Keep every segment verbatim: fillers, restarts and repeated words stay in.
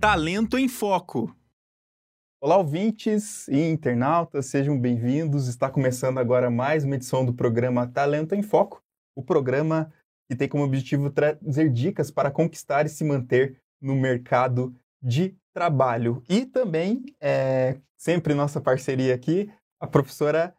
Talento em Foco. Olá, ouvintes e internautas, sejam bem-vindos. Está começando agora mais uma edição do programa Talento em Foco, o programa que tem como objetivo trazer dicas para conquistar e se manter no mercado de trabalho. E também, é, sempre nossa parceria aqui, a professora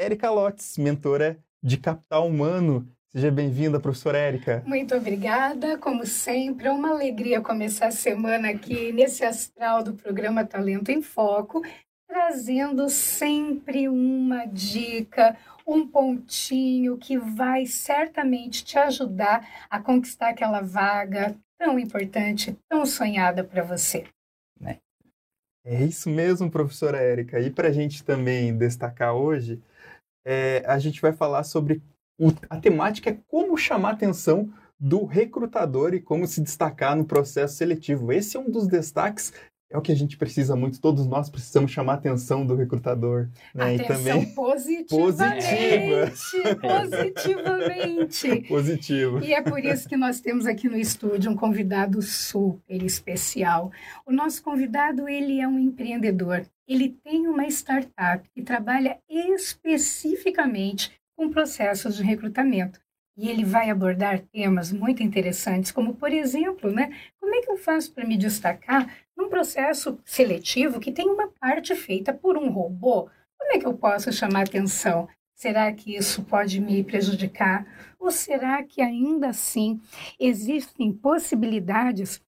Erika Lotes, mentora de capital humano. Seja bem-vinda, professora Erika. Muito obrigada, como sempre, é uma alegria começar a semana aqui nesse astral do programa Talento em Foco, trazendo sempre uma dica, um pontinho que vai certamente te ajudar a conquistar aquela vaga tão importante, tão sonhada para você. Né? É isso mesmo, professora Erika. E para a gente também destacar hoje, é, a gente vai falar sobre O, a temática é como chamar a atenção do recrutador e como se destacar no processo seletivo. Esse é um dos destaques, é o que a gente precisa muito, todos nós precisamos chamar a atenção do recrutador. Né? Atenção e também positivamente! Positivamente! Positivo. E é por isso que nós temos aqui no estúdio um convidado super especial. O nosso convidado, ele é um empreendedor, ele tem uma startup que trabalha especificamente com processos de recrutamento. E ele vai abordar temas muito interessantes, como, por exemplo, né, como é que eu faço para me destacar num processo seletivo que tem uma parte feita por um robô? Como é que eu posso chamar atenção? Será que isso pode me prejudicar? Ou será que ainda assim existem possibilidades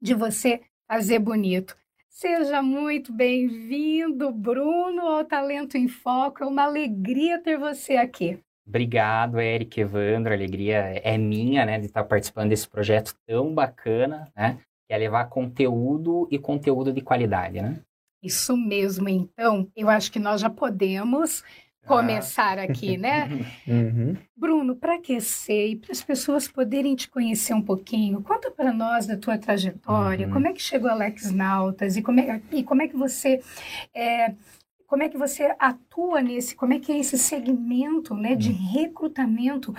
de você fazer bonito? Seja muito bem-vindo, Bruno, ao Talento em Foco. É uma alegria ter você aqui. Obrigado, Erika, Evandro. A alegria é minha, né, de estar participando desse projeto tão bacana, né, que é levar conteúdo e conteúdo de qualidade, né? Isso mesmo. Então, eu acho que nós já podemos começar ah. aqui, né? Uhum. Bruno, para aquecer e para as pessoas poderem te conhecer um pouquinho, conta para nós da tua trajetória, uhum. como é que chegou Alex Nautas e como é, e como é que você é, como é que você atua nesse, como é que é esse segmento, né, de recrutamento,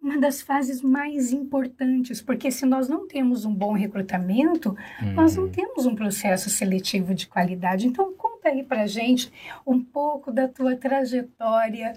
uma das fases mais importantes, porque se nós não temos um bom recrutamento, uhum. nós não temos um processo seletivo de qualidade. Então, conta aí pra gente um pouco da tua trajetória,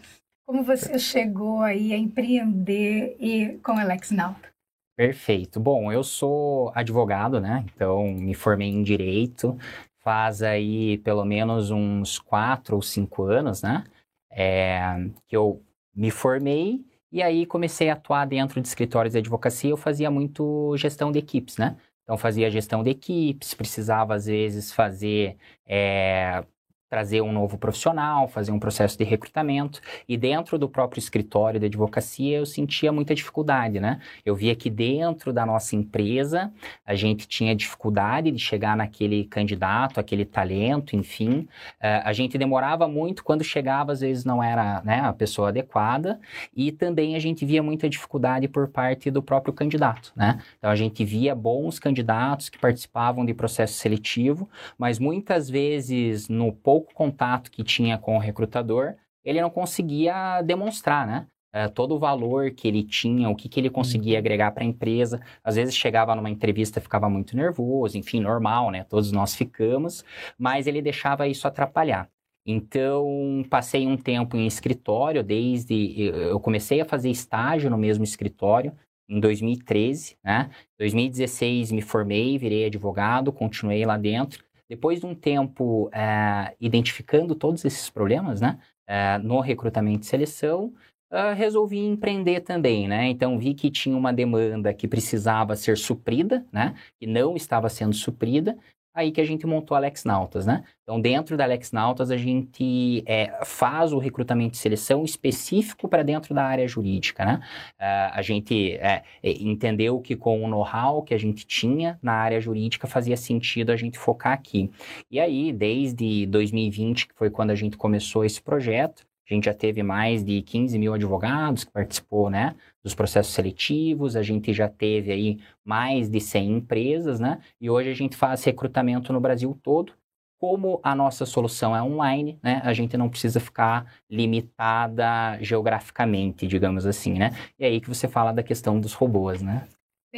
como você chegou aí a empreender e com Alex Nautas. Perfeito. Bom, eu sou advogado, né? Então, me formei em Direito, faz aí pelo menos uns quatro ou cinco anos, né? É, que eu me formei. E aí comecei a atuar dentro de escritórios de advocacia, eu fazia muito gestão de equipes, né? Então fazia gestão de equipes, precisava às vezes fazer, é, trazer um novo profissional, fazer um processo de recrutamento. E dentro do próprio escritório de advocacia eu sentia muita dificuldade, né? Eu via que dentro da nossa empresa a gente tinha dificuldade de chegar naquele candidato, aquele talento, enfim. A gente demorava muito, quando chegava às vezes não era, né, a pessoa adequada, e também a gente via muita dificuldade por parte do próprio candidato, né? Então a gente via bons candidatos que participavam de processo seletivo, mas muitas vezes no pouco contato que tinha com o recrutador, ele não conseguia demonstrar, né? Todo o valor que ele tinha, o que, que ele conseguia agregar para a empresa. Às vezes chegava numa entrevista, ficava muito nervoso, enfim, normal, né? Todos nós ficamos, mas ele deixava isso atrapalhar. Então, passei um tempo em escritório, desde... Eu comecei a fazer estágio no mesmo escritório, em dois mil e treze, né? Em dois mil e dezesseis me formei, virei advogado, continuei lá dentro. Depois de um tempo é, identificando todos esses problemas, né, é, no recrutamento e seleção, é, resolvi empreender também, né? Então vi que tinha uma demanda que precisava ser suprida, né, que não estava sendo suprida, aí que a gente montou a Alex Nautas, né? Então dentro da Alex Nautas a gente é, faz o recrutamento e seleção específico para dentro da área jurídica, né? É, a gente é, entendeu que com o know-how que a gente tinha na área jurídica fazia sentido a gente focar aqui. E aí desde dois mil e vinte, que foi quando a gente começou esse projeto, a gente já teve mais de quinze mil advogados que participou, né, dos processos seletivos, a gente já teve aí mais de cem empresas, né, e hoje a gente faz recrutamento no Brasil todo. Como a nossa solução é online, né, a gente não precisa ficar limitada geograficamente, digamos assim, né, e é aí que você fala da questão dos robôs, né.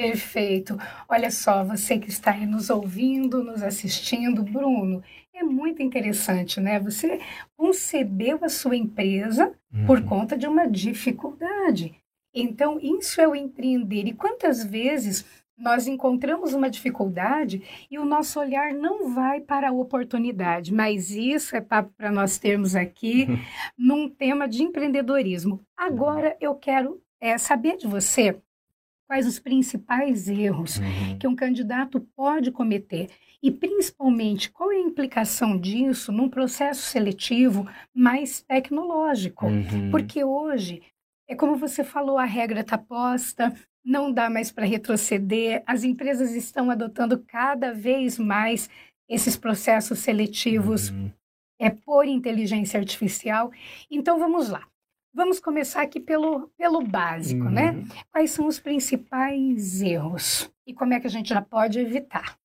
Perfeito. Olha só, você que está aí nos ouvindo, nos assistindo, Bruno, é muito interessante, né? Você concebeu a sua empresa uhum. por conta de uma dificuldade. Então, isso é o empreender. E quantas vezes nós encontramos uma dificuldade e o nosso olhar não vai para a oportunidade, mas isso é papo para nós termos aqui uhum. num tema de empreendedorismo. Agora, eu quero é, saber de você, quais os principais erros uhum. que um candidato pode cometer e, principalmente, qual é a implicação disso num processo seletivo mais tecnológico? Uhum. Porque hoje, é como você falou, a regra está posta, não dá mais para retroceder, as empresas estão adotando cada vez mais esses processos seletivos uhum. é, por inteligência artificial. Então, vamos lá. Vamos começar aqui pelo, pelo básico, uhum. né? Quais são os principais erros e como é que a gente já pode evitar?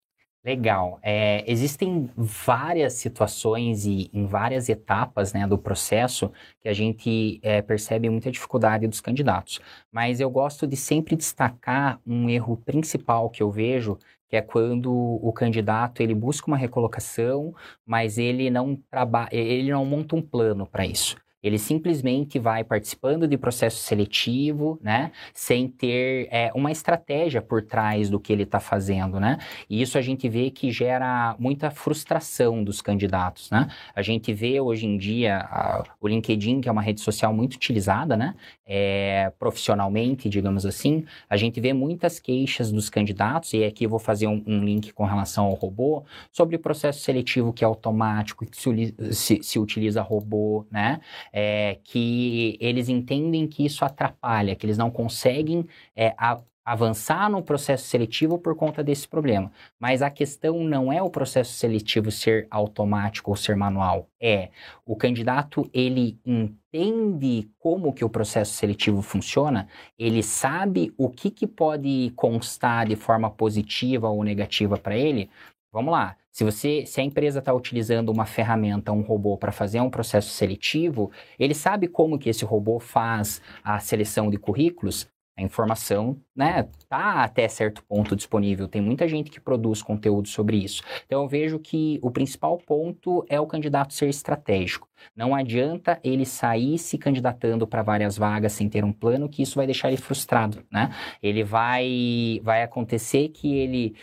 Legal. É, existem várias situações e em várias etapas, né, do processo que a gente é, percebe muita dificuldade dos candidatos. Mas eu gosto de sempre destacar um erro principal que eu vejo, que é quando o candidato ele busca uma recolocação, mas ele não, traba- ele não monta um plano para isso. Ele simplesmente vai participando de processo seletivo, né? Sem ter é, uma estratégia por trás do que ele está fazendo, né? E isso a gente vê que gera muita frustração dos candidatos, né? A gente vê hoje em dia a, o LinkedIn, que é uma rede social muito utilizada, né? É, profissionalmente, digamos assim, a gente vê muitas queixas dos candidatos, e aqui eu vou fazer um, um link com relação ao robô, sobre o processo seletivo que é automático, que se, se, se utiliza robô, né? É, que eles entendem que isso atrapalha, que eles não conseguem é, a, avançar no processo seletivo por conta desse problema. Mas a questão não é o processo seletivo ser automático ou ser manual, é o candidato, ele entende como que o processo seletivo funciona, ele sabe o que, que pode constar de forma positiva ou negativa para ele. Vamos lá. Se, você, se a empresa está utilizando uma ferramenta, um robô para fazer um processo seletivo, ele sabe como que esse robô faz a seleção de currículos? A informação, né, tá até certo ponto disponível. Tem muita gente que produz conteúdo sobre isso. Então, eu vejo que o principal ponto é o candidato ser estratégico. Não adianta ele sair se candidatando para várias vagas sem ter um plano, que isso vai deixar ele frustrado, né? Ele vai, vai acontecer que ele...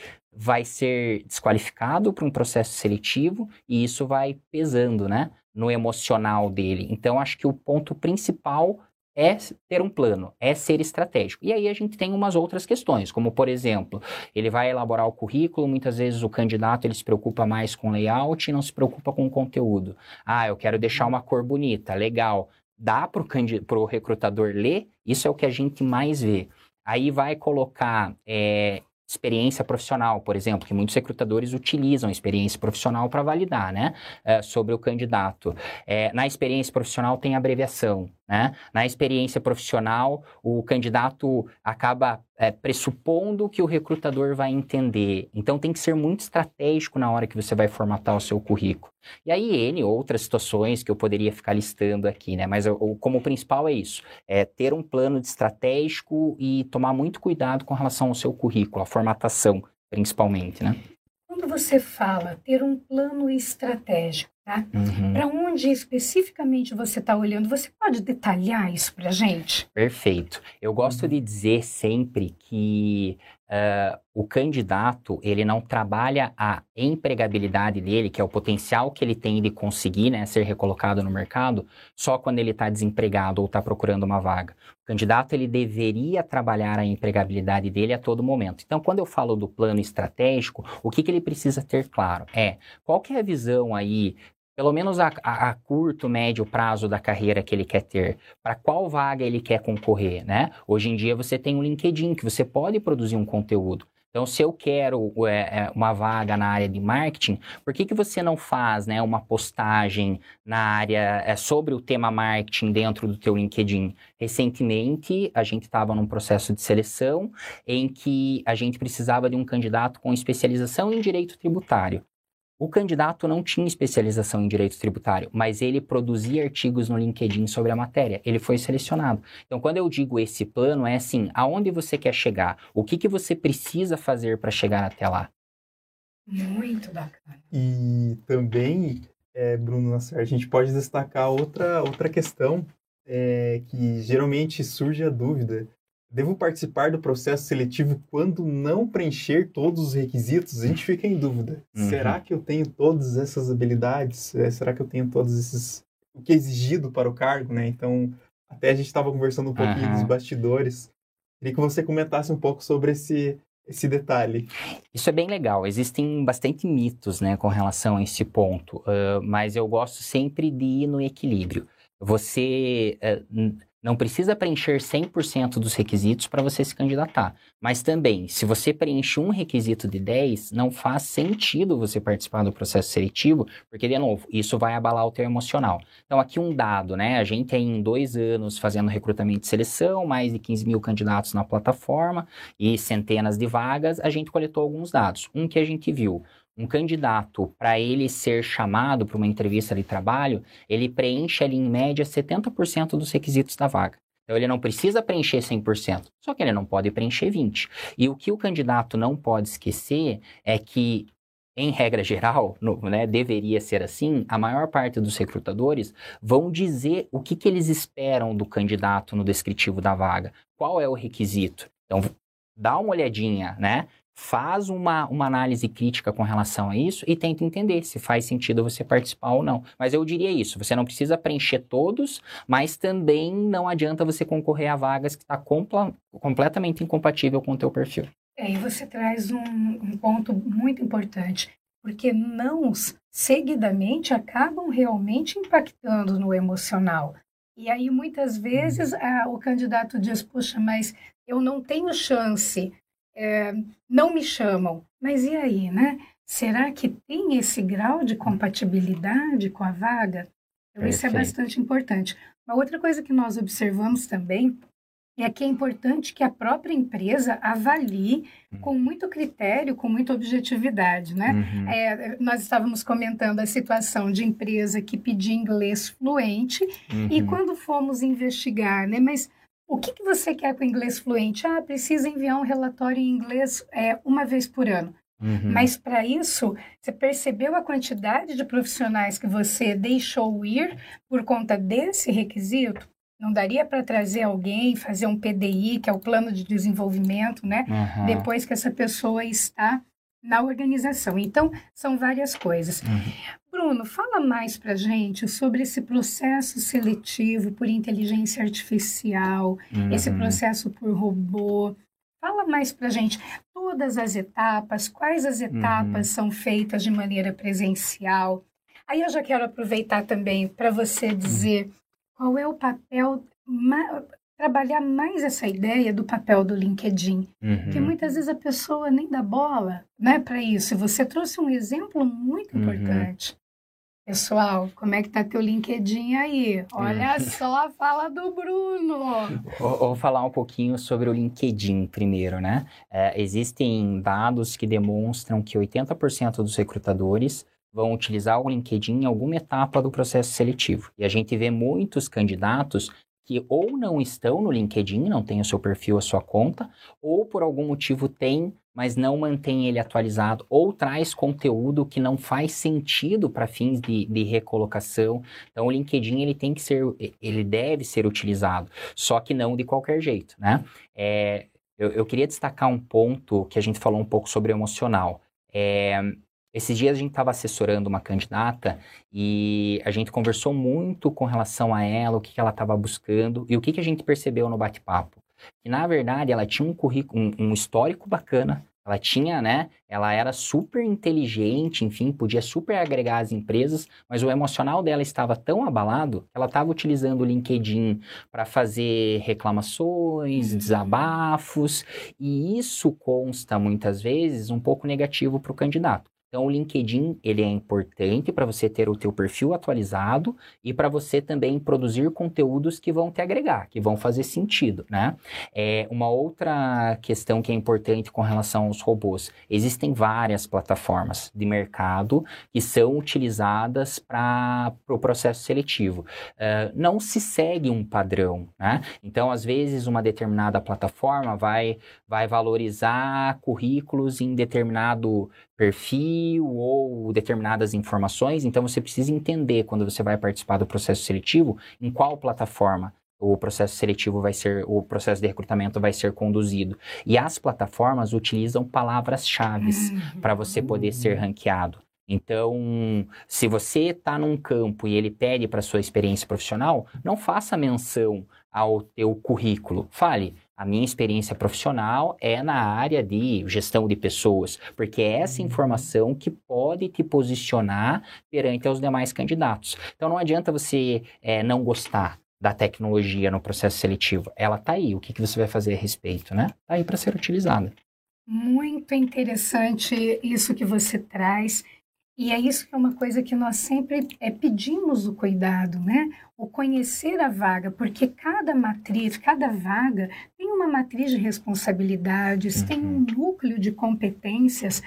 vai ser desqualificado para um processo seletivo e isso vai pesando, né, no emocional dele. Então, acho que o ponto principal é ter um plano, é ser estratégico. E aí a gente tem umas outras questões, como, por exemplo, ele vai elaborar o currículo, muitas vezes o candidato ele se preocupa mais com layout e não se preocupa com o conteúdo. Ah, eu quero deixar uma cor bonita, legal. Dá para o candid- pro recrutador ler? Isso é o que a gente mais vê. Aí vai colocar... É, experiência profissional, por exemplo, que muitos recrutadores utilizam a experiência profissional para validar, né, é, sobre o candidato. É, na experiência profissional tem abreviação, né? Na experiência profissional, o candidato acaba é, pressupondo que o recrutador vai entender. Então, tem que ser muito estratégico na hora que você vai formatar o seu currículo. E aí, N outras situações que eu poderia ficar listando aqui, né? Mas eu, eu, como principal é isso, é ter um plano de estratégico e tomar muito cuidado com relação ao seu currículo, a formatação, principalmente, né? Quando você fala ter um plano estratégico, tá? Uhum. Para onde especificamente você está olhando? Você pode detalhar isso para a gente? Perfeito. Eu gosto de dizer sempre que uh, o candidato, ele não trabalha a empregabilidade dele, que é o potencial que ele tem de conseguir, né, ser recolocado no mercado, só quando ele está desempregado ou está procurando uma vaga. O candidato, ele deveria trabalhar a empregabilidade dele a todo momento. Então, quando eu falo do plano estratégico, o que, que ele precisa ter claro? É, qual que é a visão aí, pelo menos a, a, a curto, médio prazo da carreira que ele quer ter, para qual vaga ele quer concorrer, né? Hoje em dia você tem o LinkedIn, que você pode produzir um conteúdo. Então, se eu quero é, uma vaga na área de marketing, por que, que você não faz, né, uma postagem na área é, sobre o tema marketing dentro do teu LinkedIn? Recentemente, a gente estava num processo de seleção em que a gente precisava de um candidato com especialização em direito tributário. O candidato não tinha especialização em direito tributário, mas ele produzia artigos no LinkedIn sobre a matéria. Ele foi selecionado. Então, quando eu digo esse plano, é assim, aonde você quer chegar? O que, que você precisa fazer para chegar até lá? Muito bacana. E também, é, Bruno Nassar, a gente pode destacar outra, outra questão é, que geralmente surge a dúvida. Devo participar do processo seletivo quando não preencher todos os requisitos? A gente fica em dúvida. Uhum. Será que eu tenho todas essas habilidades? Será que eu tenho todos esses... o que é exigido para o cargo, né? Então, até a gente estava conversando um pouquinho uhum. dos bastidores. Queria que você comentasse um pouco sobre esse... esse detalhe. Isso é bem legal. Existem bastante mitos, né, com relação a esse ponto. Uh, mas eu gosto sempre de ir no equilíbrio. Você... Uh, Não precisa preencher cem por cento dos requisitos para você se candidatar. Mas também, se você preenche um requisito de dez, não faz sentido você participar do processo seletivo, porque, de novo, isso vai abalar o teu emocional. Então, aqui um dado, né? A gente é em dois anos fazendo recrutamento e seleção, mais de quinze mil candidatos na plataforma e centenas de vagas, a gente coletou alguns dados. Um que a gente viu. Um candidato, para ele ser chamado para uma entrevista de trabalho, ele preenche ali em média setenta por cento dos requisitos da vaga. Então, ele não precisa preencher cem por cento, só que ele não pode preencher vinte por cento. E o que o candidato não pode esquecer é que, em regra geral, no, né, deveria ser assim, a maior parte dos recrutadores vão dizer o que, que eles esperam do candidato no descritivo da vaga, qual é o requisito. Então, dá uma olhadinha, né? Faz uma, uma análise crítica com relação a isso e tenta entender se faz sentido você participar ou não. Mas eu diria isso, você não precisa preencher todos, mas também não adianta você concorrer a vagas que está compla, completamente incompatível com o teu perfil. É, e você traz um, um ponto muito importante, porque não seguidamente acabam realmente impactando no emocional. E aí muitas vezes a, o candidato diz, puxa, mas eu não tenho chance... É, não me chamam, mas e aí, né? Será que tem esse grau de compatibilidade com a vaga? Então, isso é bastante importante. Uma outra coisa que nós observamos também é que é importante que a própria empresa avalie uhum. com muito critério, com muita objetividade, né? Uhum. É, nós estávamos comentando a situação de empresa que pedia inglês fluente uhum. e quando fomos investigar, né? Mas o que, que você quer com inglês fluente? Ah, precisa enviar um relatório em inglês é, uma vez por ano. Uhum. Mas para isso, você percebeu a quantidade de profissionais que você deixou ir por conta desse requisito? Não daria para trazer alguém, fazer um P D I, que é o plano de desenvolvimento, né? Uhum. Depois que essa pessoa está na organização. Então, são várias coisas. Uhum. Bruno, fala mais para a gente sobre esse processo seletivo por inteligência artificial, uhum. esse processo por robô. Fala mais para a gente todas as etapas, quais as etapas uhum. são feitas de maneira presencial. Aí eu já quero aproveitar também para você dizer uhum. qual é o papel, ma- trabalhar mais essa ideia do papel do LinkedIn. Uhum. Porque muitas vezes a pessoa nem dá bola, né, para isso. E você trouxe um exemplo muito uhum. importante. Pessoal, como é que tá teu LinkedIn aí? Olha uhum. só a fala do Bruno! Vou falar um pouquinho sobre o LinkedIn primeiro, né? É, existem dados que demonstram que oitenta por cento dos recrutadores vão utilizar o LinkedIn em alguma etapa do processo seletivo. E a gente vê muitos candidatos que ou não estão no LinkedIn, não tem o seu perfil, a sua conta, ou por algum motivo tem, mas não mantém ele atualizado, ou traz conteúdo que não faz sentido para fins de, de recolocação. Então, o LinkedIn, ele tem que ser, ele deve ser utilizado, só que não de qualquer jeito, né? É, eu, eu queria destacar um ponto que a gente falou um pouco sobre emocional. É... Esses dias a gente estava assessorando uma candidata e a gente conversou muito com relação a ela, o que, que ela estava buscando e o que, que a gente percebeu no bate-papo. Que, na verdade, ela tinha um currículo, um, um histórico bacana, ela tinha, né, ela era super inteligente, enfim, podia super agregar as empresas, mas o emocional dela estava tão abalado que ela estava utilizando o LinkedIn para fazer reclamações, desabafos, e isso consta muitas vezes um pouco negativo para o candidato. Então, o LinkedIn, ele é importante para você ter o teu perfil atualizado e para você também produzir conteúdos que vão te agregar, que vão fazer sentido, né? É, uma outra questão que é importante com relação aos robôs, existem várias plataformas de mercado que são utilizadas para o processo seletivo. Uh, não se segue um padrão, né? Então, às vezes, uma determinada plataforma vai, vai valorizar currículos em determinado perfil ou determinadas informações, então você precisa entender quando você vai participar do processo seletivo, em qual plataforma o processo seletivo vai ser, o processo de recrutamento vai ser conduzido. E as plataformas utilizam palavras-chave para você poder ser ranqueado. Então, se você está num campo e ele pede para sua experiência profissional, não faça menção ao teu currículo. Fale, a minha experiência profissional é na área de gestão de pessoas, porque é essa informação que pode te posicionar perante os demais candidatos. Então, não adianta você é, não gostar da tecnologia no processo seletivo. Ela está aí, o que, que você vai fazer a respeito, né? Está aí para ser utilizada. Muito interessante isso que você traz. E é isso que é uma coisa que nós sempre é, pedimos o cuidado, né? O conhecer a vaga, porque cada matriz, cada vaga tem uma matriz de responsabilidades, uhum. tem um núcleo de competências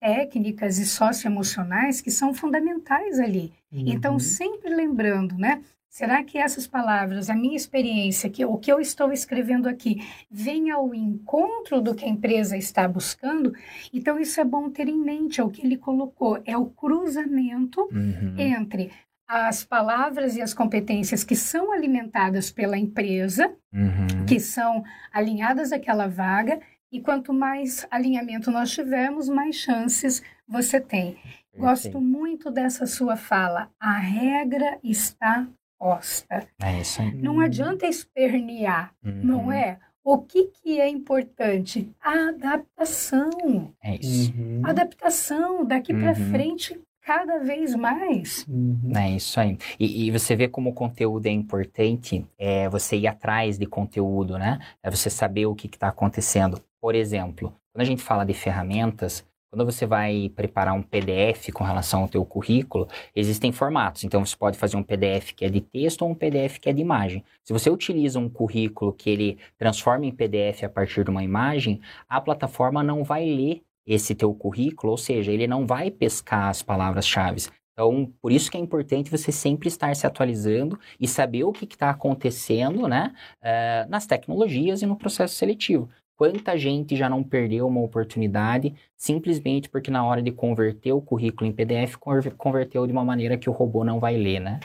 técnicas e socioemocionais que são fundamentais ali. Uhum. Então, sempre lembrando, né? Será que essas palavras, a minha experiência, que, o que eu estou escrevendo aqui, vem ao encontro do que a empresa está buscando? Então, isso é bom ter em mente, é o que ele colocou, é o cruzamento uhum. entre as palavras e as competências que são alimentadas pela empresa, uhum. que são alinhadas àquela vaga, e quanto mais alinhamento nós tivermos, mais chances você tem. Perfeito. Gosto muito dessa sua fala, a regra está posta. É isso aí. Não adianta espernear, uhum. não é? O que, que é importante? A adaptação. É isso. Uhum. Adaptação, daqui uhum. para frente, cada vez mais. Uhum. É isso aí. E, e você vê como o conteúdo é importante, é você ir atrás de conteúdo, né? É você saber o que está acontecendo. Por exemplo, quando a gente fala de ferramentas, quando você vai preparar um P D F com relação ao teu currículo, existem formatos. Então, você pode fazer um P D F que é de texto ou um P D F que é de imagem. Se você utiliza um currículo que ele transforma em P D F a partir de uma imagem, a plataforma não vai ler esse teu currículo, ou seja, ele não vai pescar as palavras-chave. Então, por isso que é importante você sempre estar se atualizando e saber o que está acontecendo, né, uh, nas tecnologias e no processo seletivo. Quanta gente já não perdeu uma oportunidade simplesmente porque na hora de converter o currículo em P D F, converteu de uma maneira que o robô não vai ler, né?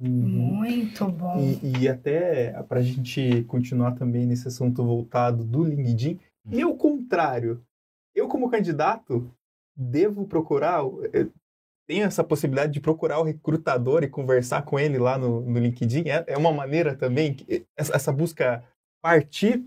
Uhum. Muito bom! E, e até para a gente continuar também nesse assunto voltado do LinkedIn, uhum. e ao contrário, eu como candidato devo procurar, tenho essa possibilidade de procurar o recrutador e conversar com ele lá no, no LinkedIn? É, é uma maneira também, que, essa, essa busca partir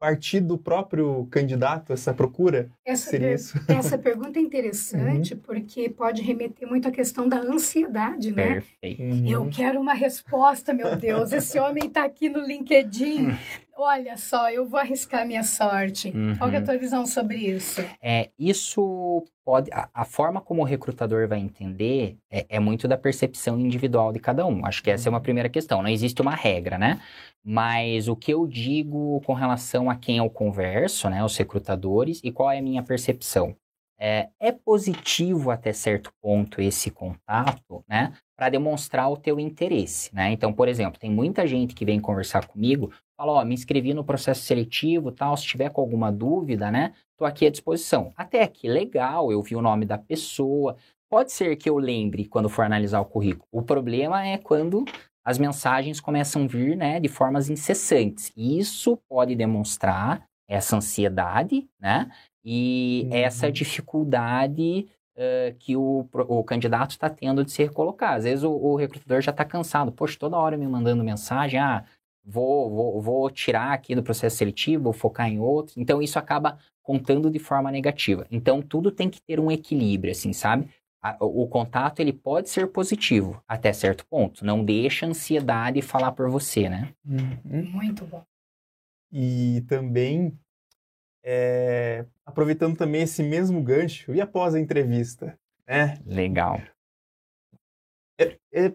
partir do próprio candidato, essa procura? Essa, seria per... isso? Essa pergunta é interessante, uhum. porque pode remeter muito à questão da ansiedade, né? Perfeito. Uhum. Eu quero uma resposta, meu Deus, esse homem está aqui no LinkedIn. Olha só, eu vou arriscar minha sorte. Uhum. Qual que é a tua visão sobre isso? É, isso pode... A, a forma como o recrutador vai entender é, é muito da percepção individual de cada um. Acho que essa é uma primeira questão. Não existe uma regra, né? Mas o que eu digo com relação a quem eu converso, né? Os recrutadores, e qual é a minha percepção? É, é positivo até certo ponto esse contato, né? Para demonstrar o teu interesse, né? Então, por exemplo, tem muita gente que vem conversar comigo, fala, ó, me inscrevi no processo seletivo, tal, se tiver com alguma dúvida, né? Tô aqui à disposição. Até aqui, legal, eu vi o nome da pessoa. Pode ser que eu lembre quando for analisar o currículo. O problema é quando as mensagens começam a vir, né? De formas incessantes. Isso pode demonstrar essa ansiedade, né? E uhum. essa dificuldade uh, que o, o candidato está tendo de se recolocar. Às vezes o, o recrutador já está cansado. Poxa, toda hora me mandando mensagem, ah, vou, vou, vou tirar aqui do processo seletivo, vou focar em outro. Então, isso acaba contando de forma negativa. Então, tudo tem que ter um equilíbrio, assim, sabe? A, o, o contato, ele pode ser positivo até certo ponto. Não deixa a ansiedade falar por você, né? Uhum. Muito bom. E também... É, aproveitando também esse mesmo gancho, e após a entrevista? Né? Legal. É, é,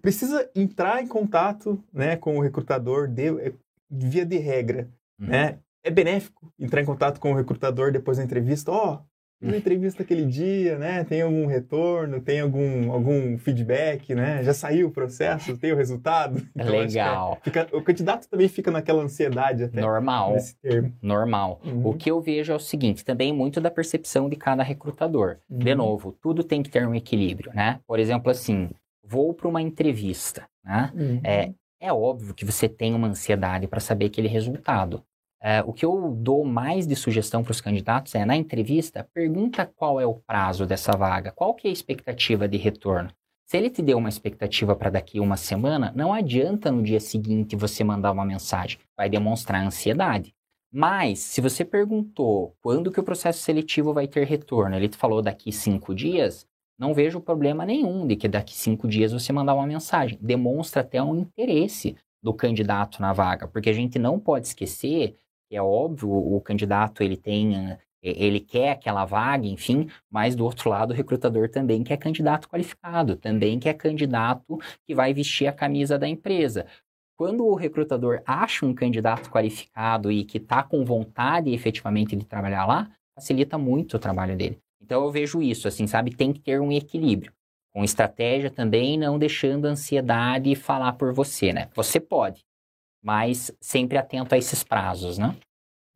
precisa entrar em contato, né, com o recrutador de, é, via de regra. Uhum. Né? É benéfico entrar em contato com o recrutador depois da entrevista? Ó, oh, uma entrevista aquele dia, né? Tem algum retorno, tem algum, algum feedback, né? Já saiu o processo, tem o resultado. Então, legal. Fica, o candidato também fica naquela ansiedade até. Normal. Nesse termo. Normal. Uhum. O que eu vejo é o seguinte, também muito da percepção de cada recrutador. Uhum. De novo, tudo tem que ter um equilíbrio, né? Por exemplo, assim, vou para uma entrevista, né? Uhum. É, é óbvio que você tem uma ansiedade para saber aquele resultado. Uh, o que eu dou mais de sugestão para os candidatos é, na entrevista, pergunta qual é o prazo dessa vaga, qual que é a expectativa de retorno. Se ele te deu uma expectativa para daqui uma semana, não adianta no dia seguinte você mandar uma mensagem, vai demonstrar ansiedade. Mas, se você perguntou quando que o processo seletivo vai ter retorno, ele te falou daqui cinco dias, não vejo problema nenhum de que daqui cinco dias você mandar uma mensagem. Demonstra até um interesse do candidato na vaga, porque a gente não pode esquecer. É óbvio, o candidato, ele tem, ele quer aquela vaga, enfim, mas do outro lado o recrutador também quer candidato qualificado, também quer candidato que vai vestir a camisa da empresa. Quando o recrutador acha um candidato qualificado e que está com vontade efetivamente de trabalhar lá, facilita muito o trabalho dele. Então eu vejo isso, assim, sabe, tem que ter um equilíbrio. Com estratégia também, não deixando a ansiedade falar por você, né? Você pode. Mas sempre atento a esses prazos, né?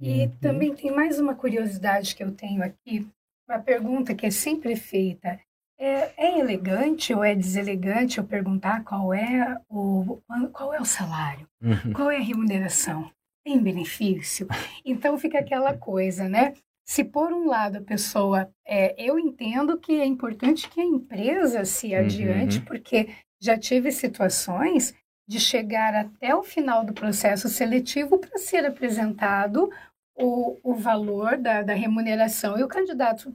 E também tem mais uma curiosidade que eu tenho aqui, uma pergunta que é sempre feita. É, é elegante ou é deselegante eu perguntar qual é o, qual é o salário? Uhum. Qual é a remuneração? Tem benefício? Então fica aquela coisa, né? Se por um lado a pessoa... É, eu entendo que é importante que a empresa se adiante, uhum. porque já tive situações... de chegar até o final do processo seletivo para ser apresentado o, o valor da, da remuneração. E o candidato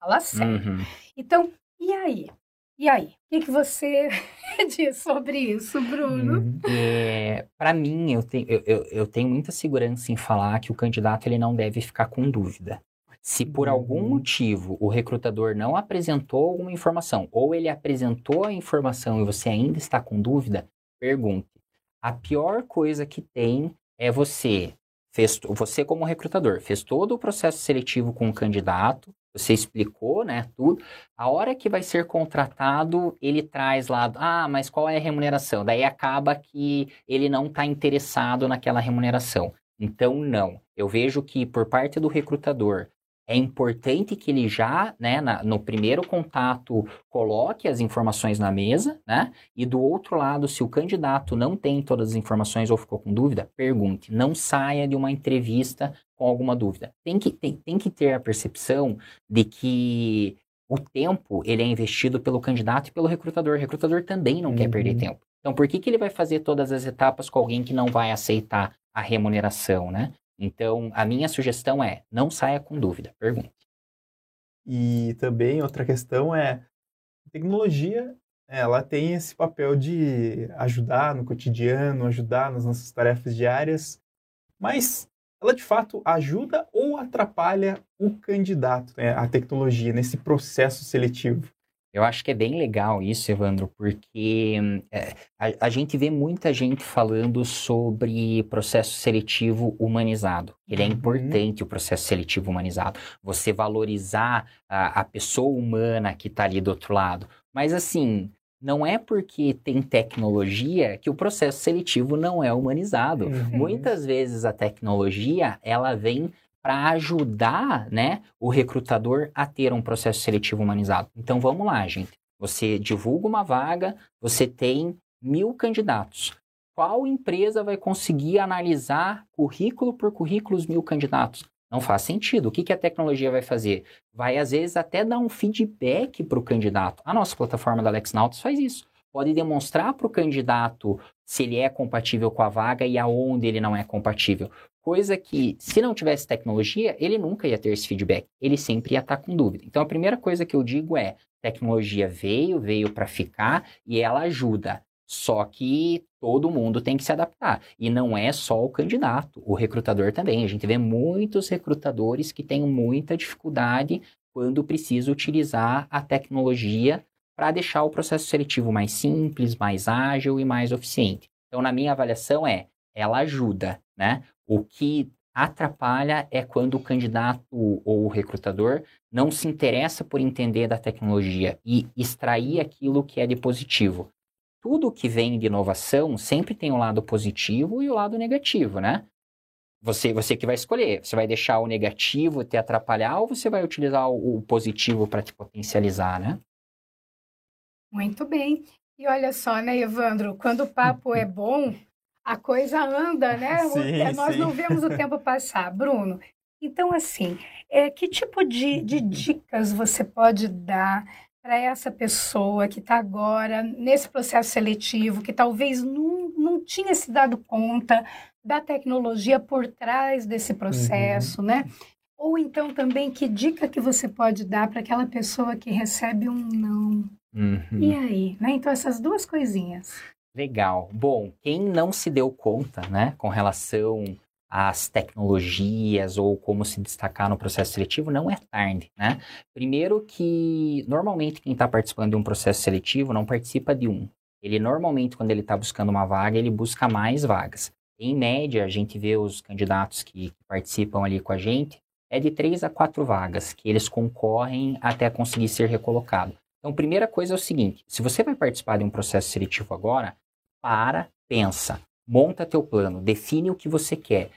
fala sério. Uhum. Então, e aí? E aí? O que, que você diz sobre isso, Bruno? É, para mim, eu tenho, eu, eu, eu tenho muita segurança em falar que o candidato ele não deve ficar com dúvida. Se por algum motivo o recrutador não apresentou alguma informação, ou ele apresentou a informação e você ainda está com dúvida, pergunte. A pior coisa que tem é você, fez, você como recrutador, fez todo o processo seletivo com o candidato, você explicou, né, tudo. A hora que vai ser contratado, ele traz lá, ah, mas qual é a remuneração? Daí acaba que ele não está interessado naquela remuneração. Então, não. Eu vejo que, por parte do recrutador, é importante que ele já, né, na, no primeiro contato, coloque as informações na mesa, né? E do outro lado, se o candidato não tem todas as informações ou ficou com dúvida, pergunte. Não saia de uma entrevista com alguma dúvida. Tem que, tem, tem que ter a percepção de que o tempo, ele é investido pelo candidato e pelo recrutador. O recrutador também não uhum. quer perder tempo. Então, por que que ele vai fazer todas as etapas com alguém que não vai aceitar a remuneração, né? Então, a minha sugestão é, não saia com dúvida, pergunte. E também, outra questão é, a tecnologia, ela tem esse papel de ajudar no cotidiano, ajudar nas nossas tarefas diárias, mas ela, de fato, ajuda ou atrapalha o candidato, né, a tecnologia, nesse processo seletivo? Eu acho que é bem legal isso, Evandro, porque é, a, a gente vê muita gente falando sobre processo seletivo humanizado. Ele é importante, uhum. o processo seletivo humanizado. Você valorizar a, a pessoa humana que está ali do outro lado. Mas assim, não é porque tem tecnologia que o processo seletivo não é humanizado. Uhum. Muitas vezes a tecnologia, ela vem... para ajudar, né, o recrutador a ter um processo seletivo humanizado. Então, vamos lá, gente. Você divulga uma vaga, você tem mil candidatos. Qual empresa vai conseguir analisar currículo por currículo os mil candidatos? Não faz sentido. O que que a tecnologia vai fazer? Vai, às vezes, até dar um feedback para o candidato. A nossa plataforma da Alex Nautas faz isso. Pode demonstrar para o candidato se ele é compatível com a vaga e aonde ele não é compatível. Coisa que, se não tivesse tecnologia, ele nunca ia ter esse feedback. Ele sempre ia estar com dúvida. Então, a primeira coisa que eu digo é, tecnologia veio, veio para ficar e ela ajuda. Só que todo mundo tem que se adaptar. E não é só o candidato, o recrutador também. A gente vê muitos recrutadores que têm muita dificuldade quando precisa utilizar a tecnologia para deixar o processo seletivo mais simples, mais ágil e mais eficiente. Então, na minha avaliação é, ela ajuda, né? O que atrapalha é quando o candidato ou o recrutador não se interessa por entender da tecnologia e extrair aquilo que é de positivo. Tudo que vem de inovação sempre tem o lado positivo e o lado negativo, né? Você, você que vai escolher, você vai deixar o negativo te atrapalhar ou você vai utilizar o, o positivo para te potencializar, né? Muito bem. E olha só, né, Evandro, quando o papo é bom, a coisa anda, né? Sim, o, nós sim. não vemos o tempo passar. Bruno, então assim, é, que tipo de, de dicas você pode dar para essa pessoa que está agora nesse processo seletivo, que talvez não, não tinha se dado conta da tecnologia por trás desse processo, uhum. né? Ou então também, que dica que você pode dar para aquela pessoa que recebe um não? Uhum. E aí, né? Então, essas duas coisinhas. Legal. Bom, quem não se deu conta, né, com relação às tecnologias ou como se destacar no processo seletivo, não é tarde, né? Primeiro que, normalmente, quem está participando de um processo seletivo não participa de um. Ele, normalmente, quando ele está buscando uma vaga, ele busca mais vagas. Em média, a gente vê os candidatos que participam ali com a gente, é de três a quatro vagas que eles concorrem até conseguir ser recolocado. Então, primeira coisa é o seguinte, se você vai participar de um processo seletivo agora, para, pensa, monta teu plano, define o que você quer,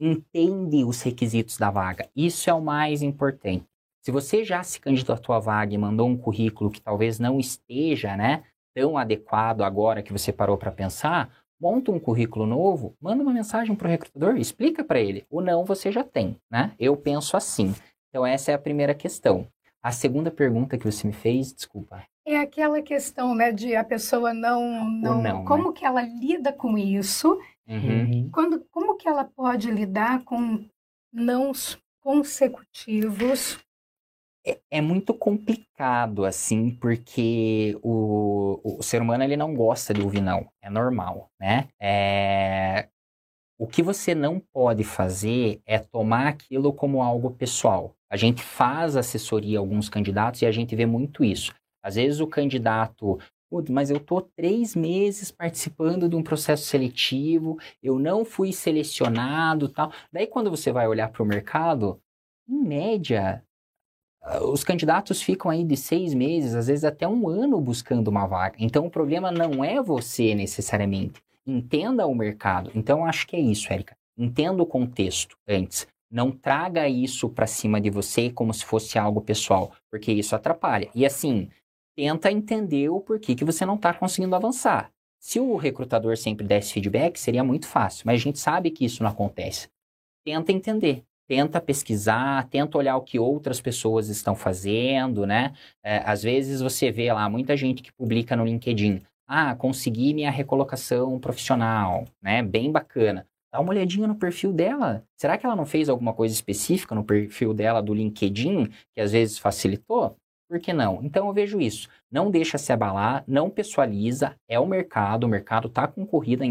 entende os requisitos da vaga, isso é o mais importante. Se você já se candidatou à vaga e mandou um currículo que talvez não esteja, né, tão adequado agora que você parou para pensar, monta um currículo novo, manda uma mensagem para o recrutador, explica para ele, o não você já tem, né? Eu penso assim. Então, essa é a primeira questão. A segunda pergunta que você me fez, desculpa. É aquela questão, né, de a pessoa não... não, não como, né, que ela lida com isso? Uhum. Quando, como que ela pode lidar com nãos consecutivos? É, é muito complicado, assim, porque o, o ser humano, ele não gosta de ouvir não. É normal, né? É... O que você não pode fazer é tomar aquilo como algo pessoal. A gente faz assessoria a alguns candidatos e a gente vê muito isso. Às vezes o candidato, mas eu estou três meses participando de um processo seletivo, eu não fui selecionado, tal. Daí quando você vai olhar para o mercado, em média, os candidatos ficam aí de seis meses, às vezes até um ano buscando uma vaga. Então o problema não é você necessariamente. Entenda o mercado. Então, acho que é isso, Erika. Entenda o contexto antes. Não traga isso para cima de você como se fosse algo pessoal, porque isso atrapalha. E assim, tenta entender o porquê que você não está conseguindo avançar. Se o recrutador sempre desse feedback, seria muito fácil, mas a gente sabe que isso não acontece. Tenta entender. Tenta pesquisar, tenta olhar o que outras pessoas estão fazendo, né? É, às vezes você vê lá muita gente que publica no LinkedIn. Ah, consegui minha recolocação profissional, né? Bem bacana. Dá uma olhadinha no perfil dela. Será que ela não fez alguma coisa específica no perfil dela do LinkedIn, que às vezes facilitou? Por que não? Então eu vejo isso. Não deixa se abalar, não pessoaliza, é o mercado, o mercado está com corrida,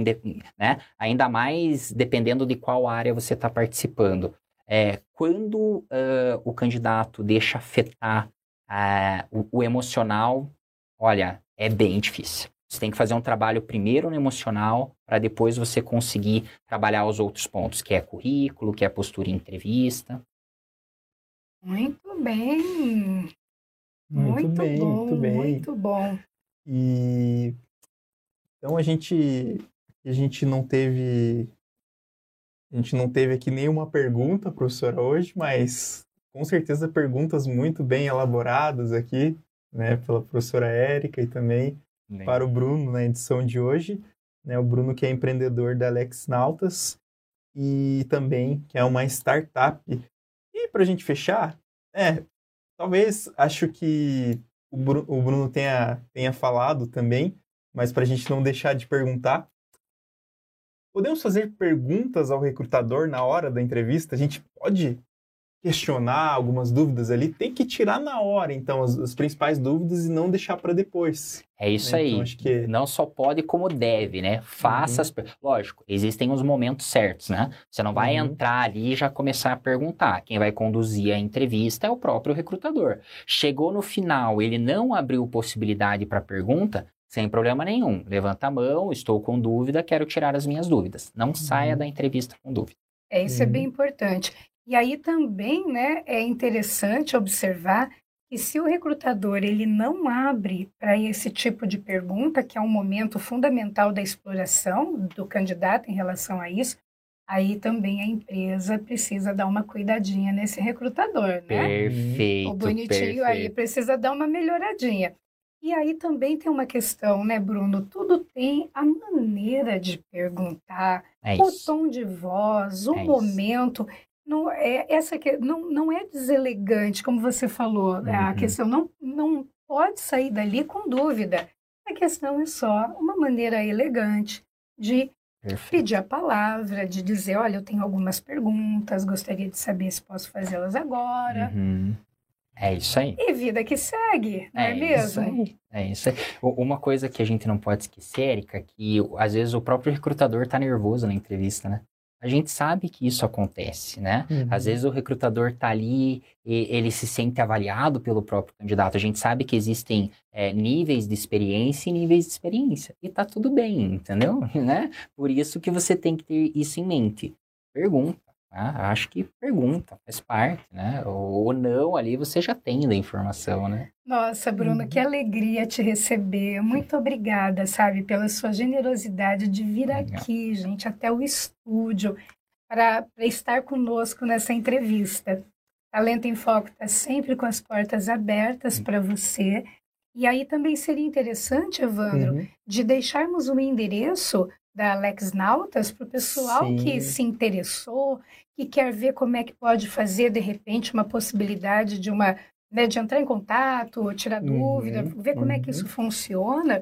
né? Ainda mais dependendo de qual área você está participando. É, quando uh, o candidato deixa afetar uh, o, o emocional, olha, é bem difícil. Você tem que fazer um trabalho primeiro no emocional para depois você conseguir trabalhar os outros pontos, que é currículo, que é postura em entrevista. Muito bem. Muito, muito bem, bom, muito bem. Muito bom. E então a gente a gente não teve a gente não teve aqui nenhuma pergunta, professora, hoje, mas com certeza perguntas muito bem elaboradas aqui, né, pela professora Erika e também para o Bruno na edição de hoje, né, o Bruno que é empreendedor da Alex Nautas e também que é uma startup. E para a gente fechar, é, talvez, acho que o Bruno, o Bruno tenha, tenha falado também, mas para a gente não deixar de perguntar, podemos fazer perguntas ao recrutador na hora da entrevista? A gente pode? questionar algumas dúvidas ali, tem que tirar na hora, então, as, as principais dúvidas e não deixar para depois. É isso, né? Aí. Então, acho que... Não só pode, como deve, né? Faça uhum. as... Lógico, existem os momentos certos, né? Você não vai uhum. entrar ali e já começar a perguntar. Quem vai conduzir a entrevista é o próprio recrutador. Chegou no final, ele não abriu possibilidade para pergunta, sem problema nenhum. Levanta a mão, estou com dúvida, quero tirar as minhas dúvidas. Não uhum. saia da entrevista com dúvida. É, isso uhum. é bem importante. E aí também, né, é interessante observar que se o recrutador ele não abre para esse tipo de pergunta, que é um momento fundamental da exploração do candidato em relação a isso, aí também a empresa precisa dar uma cuidadinha nesse recrutador, né? Perfeito, o bonitinho perfeito. Aí precisa dar uma melhoradinha. E aí também tem uma questão, né, Bruno? Tudo tem a maneira de perguntar, é o tom de voz, o é momento... Não é, essa que, não, não é deselegante, como você falou, uhum. a questão não, não pode sair dali com dúvida. A questão é só uma maneira elegante de Perfeito. Pedir a palavra, de dizer, olha, eu tenho algumas perguntas, gostaria de saber se posso fazê-las agora. Uhum. É isso aí. E vida que segue, não é, é mesmo? Isso aí. É isso aí. Uma coisa que a gente não pode esquecer, Erika, que às vezes o próprio recrutador está nervoso na entrevista, né? A gente sabe que isso acontece, né? Uhum. Às vezes o recrutador está ali e ele se sente avaliado pelo próprio candidato. A gente sabe que existem é, níveis de experiência e níveis de experiência. E tá tudo bem, entendeu? Né? Por isso que você tem que ter isso em mente. Pergunta, né? Acho que pergunta, faz parte, né? Ou não, ali você já tem da informação, né? Nossa, Bruno, uhum. que alegria te receber. Muito obrigada, sabe, pela sua generosidade de vir Legal. Aqui, gente, até o estúdio, para estar conosco nessa entrevista. Talento em Foco está sempre com as portas abertas uhum. para você. E aí também seria interessante, Evandro, uhum. de deixarmos o endereço da Alex Nautas para o pessoal Sim. que se interessou, que quer ver como é que pode fazer, de repente, uma possibilidade de uma... Né, de entrar em contato, tirar uhum, dúvida, ver uhum. como é que isso funciona.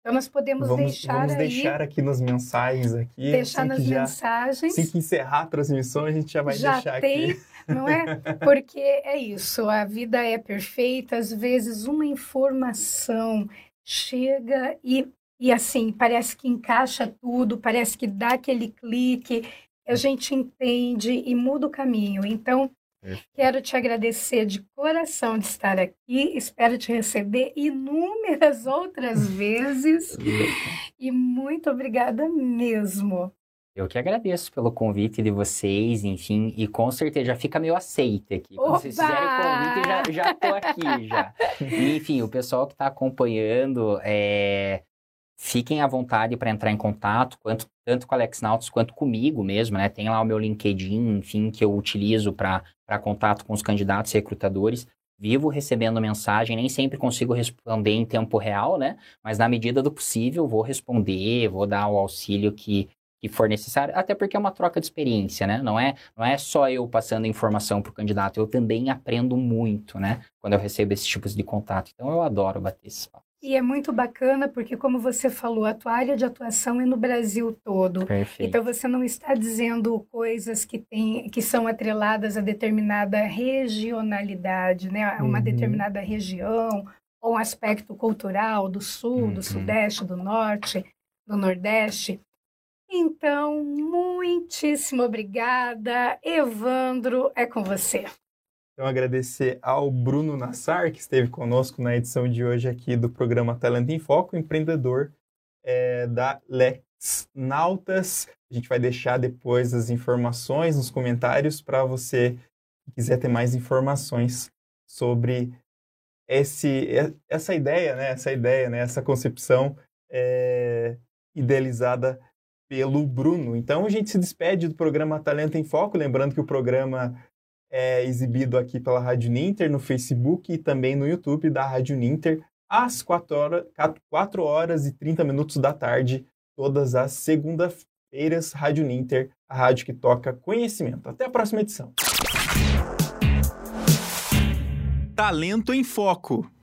Então, nós podemos vamos, deixar vamos aí... Vamos deixar aqui nas mensagens. Aqui, deixar nas já, mensagens. Assim que encerrar a transmissão, a gente já vai já deixar tem, aqui. Não é? Porque é isso, a vida é perfeita. Às vezes, uma informação chega e, e assim, parece que encaixa tudo, parece que dá aquele clique, a gente entende e muda o caminho. Então, quero te agradecer de coração de estar aqui, espero te receber inúmeras outras vezes e muito obrigada mesmo. Eu que agradeço pelo convite de vocês, enfim, e com certeza já fica meu aceite aqui. Opa! Quando vocês fizerem o convite, já, já tô aqui, já. E, enfim, o pessoal que está acompanhando, é... fiquem à vontade para entrar em contato, quanto, tanto com o Alex Nautas quanto comigo mesmo, né? Tem lá o meu LinkedIn, enfim, que eu utilizo para para contato com os candidatos e recrutadores. Vivo recebendo mensagem, nem sempre consigo responder em tempo real, né? Mas na medida do possível vou responder, vou dar o auxílio que, que for necessário, até porque é uma troca de experiência, né? Não é, não é só eu passando informação para o candidato, eu também aprendo muito, né? Quando eu recebo esses tipos de contato. Então eu adoro bater esse papo. E é muito bacana porque, como você falou, a tua área de atuação é no Brasil todo. Perfeito. Então, você não está dizendo coisas que, tem, que são atreladas a determinada regionalidade, né? Uhum. Uma determinada região, ou um aspecto cultural do Sul, uhum. do Sudeste, do Norte, do Nordeste. Então, muitíssimo obrigada. Evandro, é com você. Então, agradecer ao Bruno Nassar, que esteve conosco na edição de hoje aqui do programa Talento em Foco, empreendedor é, da Alex Nautas. A gente vai deixar depois as informações nos comentários para você que quiser ter mais informações sobre esse, essa ideia, né? Essa ideia, né? Essa concepção é, idealizada pelo Bruno. Então, a gente se despede do programa Talento em Foco, lembrando que o programa... é exibido aqui pela Rádio Ninter, no Facebook e também no YouTube da Rádio Ninter, às quatro horas e trinta minutos da tarde, todas as segundas-feiras. Rádio Ninter, a rádio que toca conhecimento. Até a próxima edição. Talento em Foco.